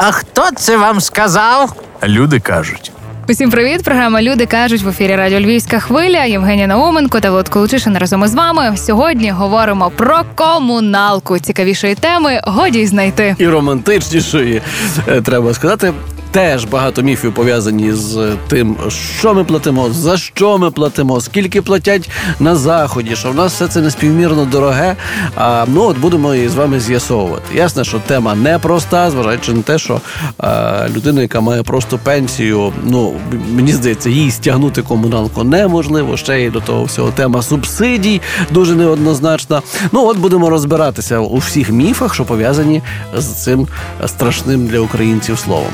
А хто це вам сказав? Люди кажуть. Усім привіт! Програма «Люди кажуть» в ефірі Радіо «Львівська хвиля». Євгенія Науменко та Влодко Лучишин разом із вами. Сьогодні говоримо про комуналку. Цікавішої теми годі й знайти. І романтичнішої, треба сказати. Теж багато міфів пов'язані з тим, що ми платимо, за що ми платимо, скільки платять на Заході, що в нас все це неспівмірно дороге. А ми от будемо її з вами з'ясовувати. Ясно, що тема непроста, зважаючи на те, що людина, яка має просто пенсію, мені здається, їй стягнути комуналку неможливо. Ще й до того всього тема субсидій дуже неоднозначна. От будемо розбиратися у всіх міфах, що пов'язані з цим страшним для українців словом.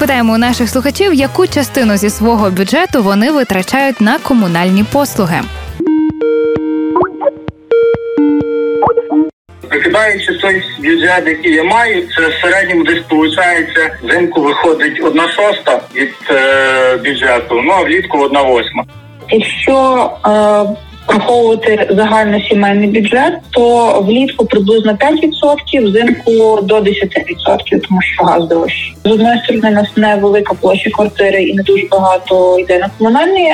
Запитаємо у наших слухачів, яку частину зі свого бюджету вони витрачають на комунальні послуги. Прикидаючи той бюджет, який я маю, це в середньому десь получається, взимку виходить 1/6 від бюджету, а влітку 1/8. Якщо враховувати загальносімейний бюджет, то влітку приблизно 5%, взимку до 10%, тому що газ дорожчий. З одної сторони, у нас невелика площа квартири і не дуже багато йде на комунальні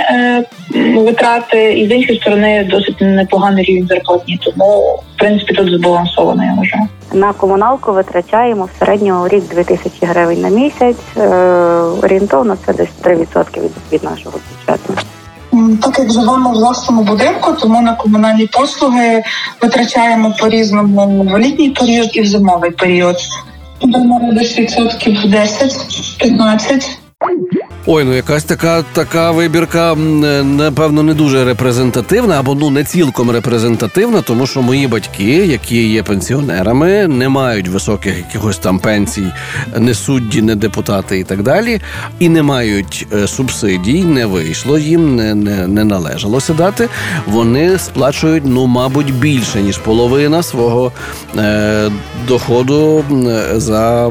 витрати, і з іншої сторони досить непоганий рівень зарплатні, тому, в принципі, тут збалансовано, я вважаю. На комуналку витрачаємо в середньому в рік 2000 гривень на місяць, орієнтовно це десь 3% від нашого бюджету. Так як живемо в власному будинку, тому на комунальні послуги витрачаємо по-різному в літній період і в зимовий період. Думаю, десь 10-15%. Якась така вибірка, напевно, не дуже репрезентативна, або не цілком репрезентативна, тому що мої батьки, які є пенсіонерами, не мають високих якихось там пенсій, не судді, не депутати і так далі, і не мають субсидій, не вийшло їм, не належалося дати, вони сплачують, мабуть, більше, ніж половина свого доходу за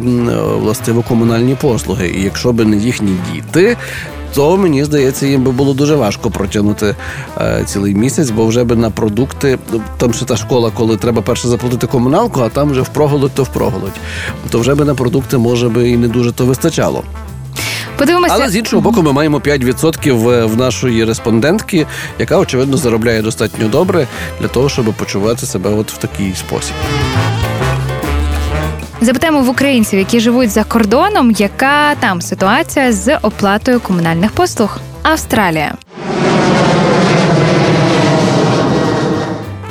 властиво комунальні послуги. І якщо б не їхні діти, то, мені здається, їм би було дуже важко протягнути цілий місяць, бо вже би на продукти, там ще та школа, коли треба перше заплатити комуналку, а там вже впроголодь, то вже би на продукти, може би, і не дуже то вистачало. Подивимося. Але з іншого боку, ми маємо 5% в нашої респондентки, яка, очевидно, заробляє достатньо добре для того, щоб почувати себе от в такий спосіб. Запитаємо в українців, які живуть за кордоном, яка там ситуація з оплатою комунальних послуг. Австралія.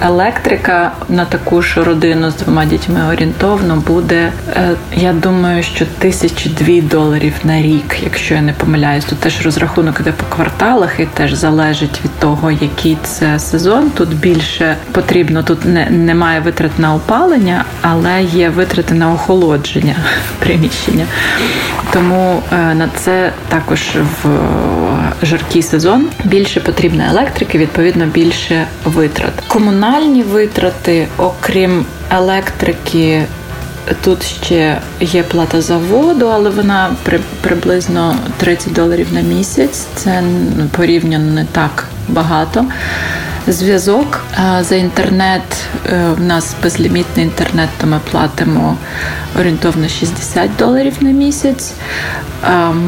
Електрика на таку ж родину з 2 дітьми орієнтовно буде, я думаю, що $1,200 на рік, якщо я не помиляюсь. Тут теж розрахунок іде по кварталах і теж залежить від того, який це сезон. Тут більше потрібно, тут немає витрат на опалення, але є витрати на охолодження приміщення. Тому на це також в жаркий сезон більше потрібно електрики, відповідно більше витрат. Комунальні витрати, окрім електрики, тут ще є плата за воду, але вона приблизно $30 на місяць. Це порівняно не так багато. Зв'язок за інтернет, в нас безлімітний інтернет, то ми платимо орієнтовно $60 на місяць.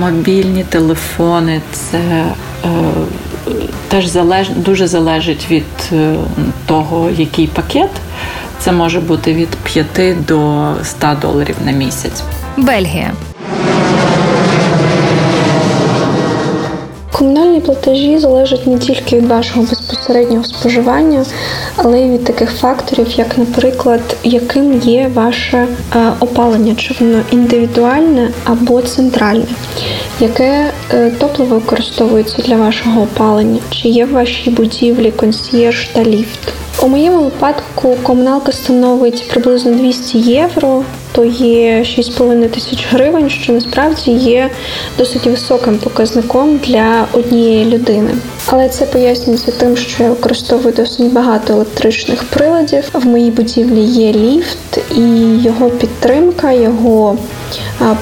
Мобільні телефони, це теж дуже залежить від того, який пакет. Це може бути від $5 до $100 на місяць. Бельгія. Комунальні платежі залежать не тільки від вашого безпосереднього споживання, але й від таких факторів, як, наприклад, яким є ваше опалення, чи воно індивідуальне або центральне, яке топливо використовується для вашого опалення, чи є в вашій будівлі консьєрж та ліфт. У моєму випадку комуналка становить приблизно €200, то є 6,5 тисяч гривень, що насправді є досить високим показником для однієї людини. Але це пояснюється тим, що я використовую досить багато електричних приладів. В моїй будівлі є ліфт і його підтримка, його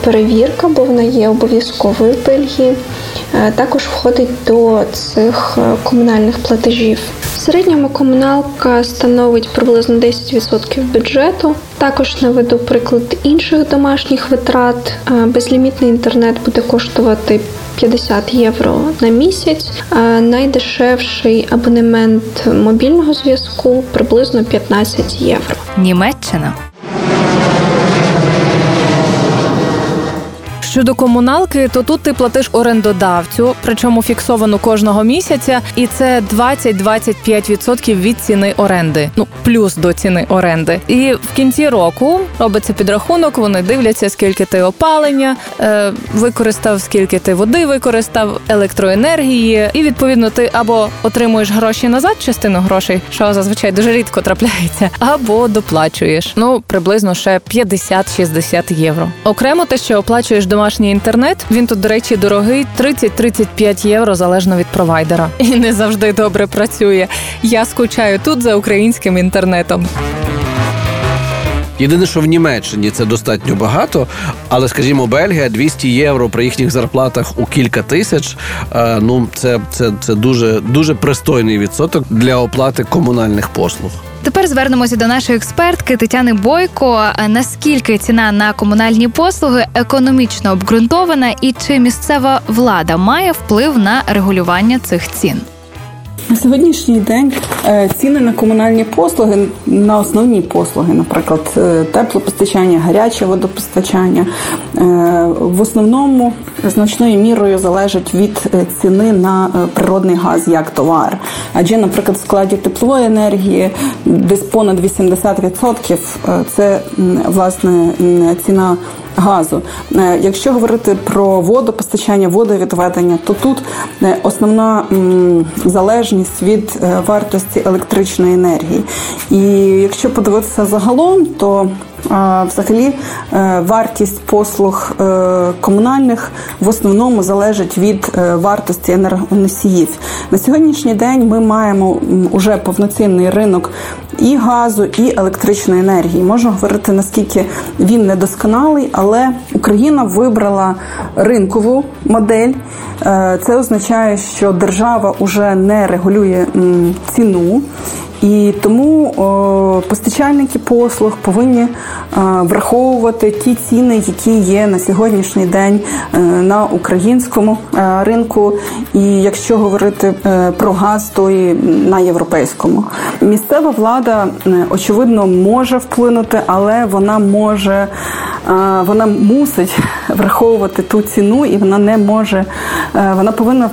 перевірка, бо вона є обов'язковою в Бельгії, також входить до цих комунальних платежів. В середньому комуналка становить приблизно 10% бюджету. Також наведу приклад інших домашніх витрат. Безлімітний інтернет буде коштувати 50 євро на місяць. Найдешевший абонемент мобільного зв'язку приблизно 15 євро. Німеччина. Щодо комуналки, то тут ти платиш орендодавцю, причому фіксовану кожного місяця, і це 20-25% від ціни оренди. Ну, плюс до ціни оренди. І в кінці року робиться підрахунок, вони дивляться, скільки ти опалення використав, скільки ти води використав, електроенергії. І, відповідно, ти або отримуєш гроші назад, частину грошей, що зазвичай дуже рідко трапляється, або доплачуєш. Ну, приблизно ще 50-60 євро. Окремо те, що оплачуєш домашній інтернет, він тут, до речі, дорогий, 30-35 євро, залежно від провайдера. І не завжди добре працює. Я скучаю тут за українським інтернетом. Єдине, що в Німеччині це достатньо багато, але, скажімо, Бельгія, 200 євро при їхніх зарплатах у кілька тисяч, ну, це дуже, дуже пристойний відсоток для оплати комунальних послуг. Тепер звернемося до нашої експертки Тетяни Бойко. Наскільки ціна на комунальні послуги економічно обґрунтована і чи місцева влада має вплив на регулювання цих цін? На сьогоднішній день ціни на комунальні послуги, на основні послуги, наприклад, теплопостачання, гаряче водопостачання, в основному значною мірою залежать від ціни на природний газ як товар. Адже, наприклад, в складі теплової енергії десь понад 80% – це, власне, ціна газу. Якщо говорити про водопостачання, водовідведення, то тут основна залежність від вартості електричної енергії. І якщо подивитися загалом, то взагалі вартість послуг комунальних в основному залежить від вартості енергоносіїв. На сьогоднішній день ми маємо уже повноцінний ринок і газу, і електричної енергії. Можна говорити, наскільки він недосконалий, але Україна вибрала ринкову модель. Це означає, що держава уже не регулює ціну, і тому постачальники послуг повинні враховувати ті ціни, які є на сьогоднішній день на українському ринку. І якщо говорити про газ, то і на європейському. Місцева влада, очевидно, може вплинути, але вона мусить враховувати ту ціну, і вона повинна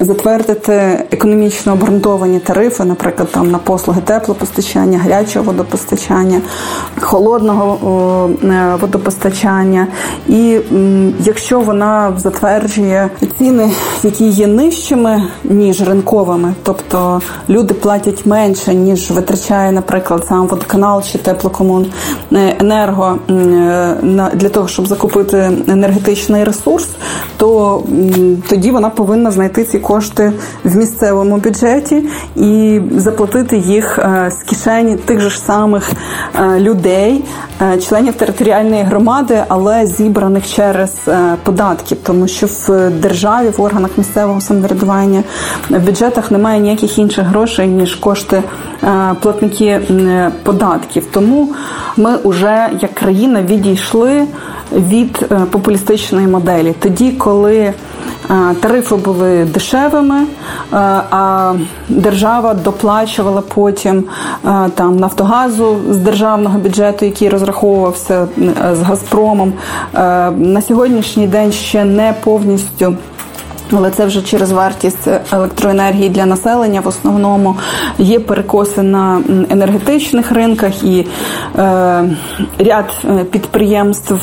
затвердити економічно обґрунтовані тарифи, наприклад, там на послуги теплопостачання, гарячого водопостачання, холодного водопостачання. І якщо вона затверджує ціни, які є нижчими, ніж ринковими, тобто люди платять менше, ніж витрачає, наприклад, сам водоканал чи теплокомуненерго для того, щоб закупити енергетичний ресурс, то тоді вона повинна знайти ці кошти в місцевому бюджеті і заплатити їх з кишені тих же ж самих людей, членів територіальної громади, але зібраних через податки, тому що в державі, в органах місцевого самоврядування, в бюджетах немає ніяких інших грошей, ніж кошти платники податків. Тому ми вже як країна відійшли від популістичної моделі. Тоді, коли тарифи були дешевими, а держава доплачувала потім там Нафтогазу з державного бюджету, який розраховувався з Газпромом. На сьогоднішній день ще не повністю, але це вже через вартість електроенергії для населення. В основному є перекоси на енергетичних ринках і ряд підприємств,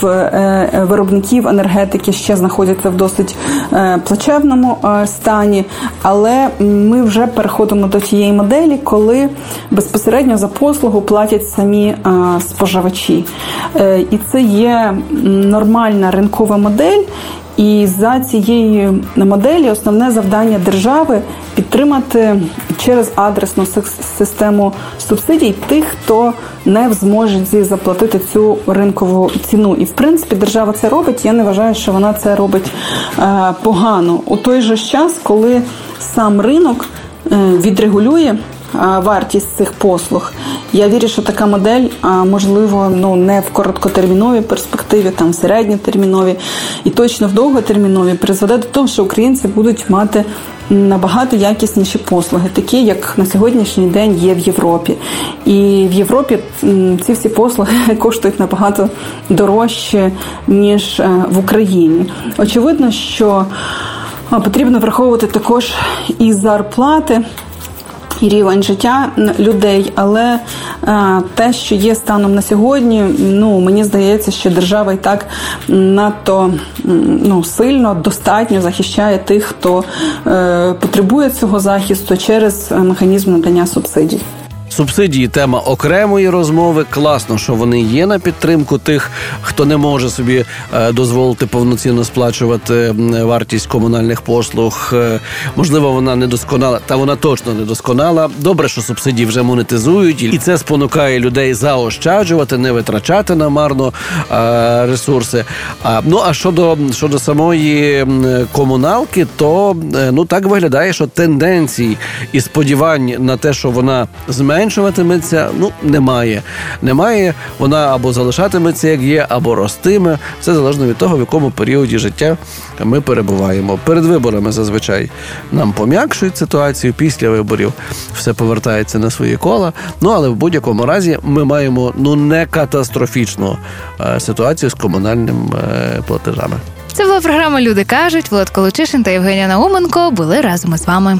виробників енергетики ще знаходяться в досить плачевному стані. Але ми вже переходимо до тієї моделі, коли безпосередньо за послугу платять самі споживачі. І це є нормальна ринкова модель, І за цієї моделі основне завдання держави – підтримати через адресну систему субсидій тих, хто не в змозі заплатити цю ринкову ціну. І, в принципі, держава це робить. Я не вважаю, що вона це робить погано. У той же час, коли сам ринок відрегулює вартість цих послуг, я вірю, що така модель, можливо, не в короткотерміновій перспективі, в середньотерміновій і точно в довготерміновій призведе до того, що українці будуть мати набагато якісніші послуги, такі, як на сьогоднішній день є в Європі. І в Європі ці всі послуги коштують набагато дорожче, ніж в Україні. Очевидно, що потрібно враховувати також і зарплати, і рівень життя людей, але те, що є станом на сьогодні, мені здається, що держава і так надто сильно, достатньо захищає тих, хто потребує цього захисту через механізм надання субсидій. Субсидії – тема окремої розмови. Класно, що вони є на підтримку тих, хто не може собі дозволити повноцінно сплачувати вартість комунальних послуг. Можливо, вона недосконала, та вона точно недосконала. Добре, що субсидії вже монетизують, і це спонукає людей заощаджувати, не витрачати намарно ресурси. А щодо самої комуналки, то так виглядає, що тенденцій і сподівань на те, що вона зменшується, зменшуватиметься, немає. Немає, вона або залишатиметься, як є, або ростиме. Все залежно від того, в якому періоді життя ми перебуваємо. Перед виборами зазвичай нам пом'якшують ситуацію, після виборів все повертається на свої кола. Але в будь-якому разі ми маємо не катастрофічну ситуацію з комунальним платежами. Це була програма «Люди кажуть». Влодко Лучишин та Євгенія Науменко були разом із вами.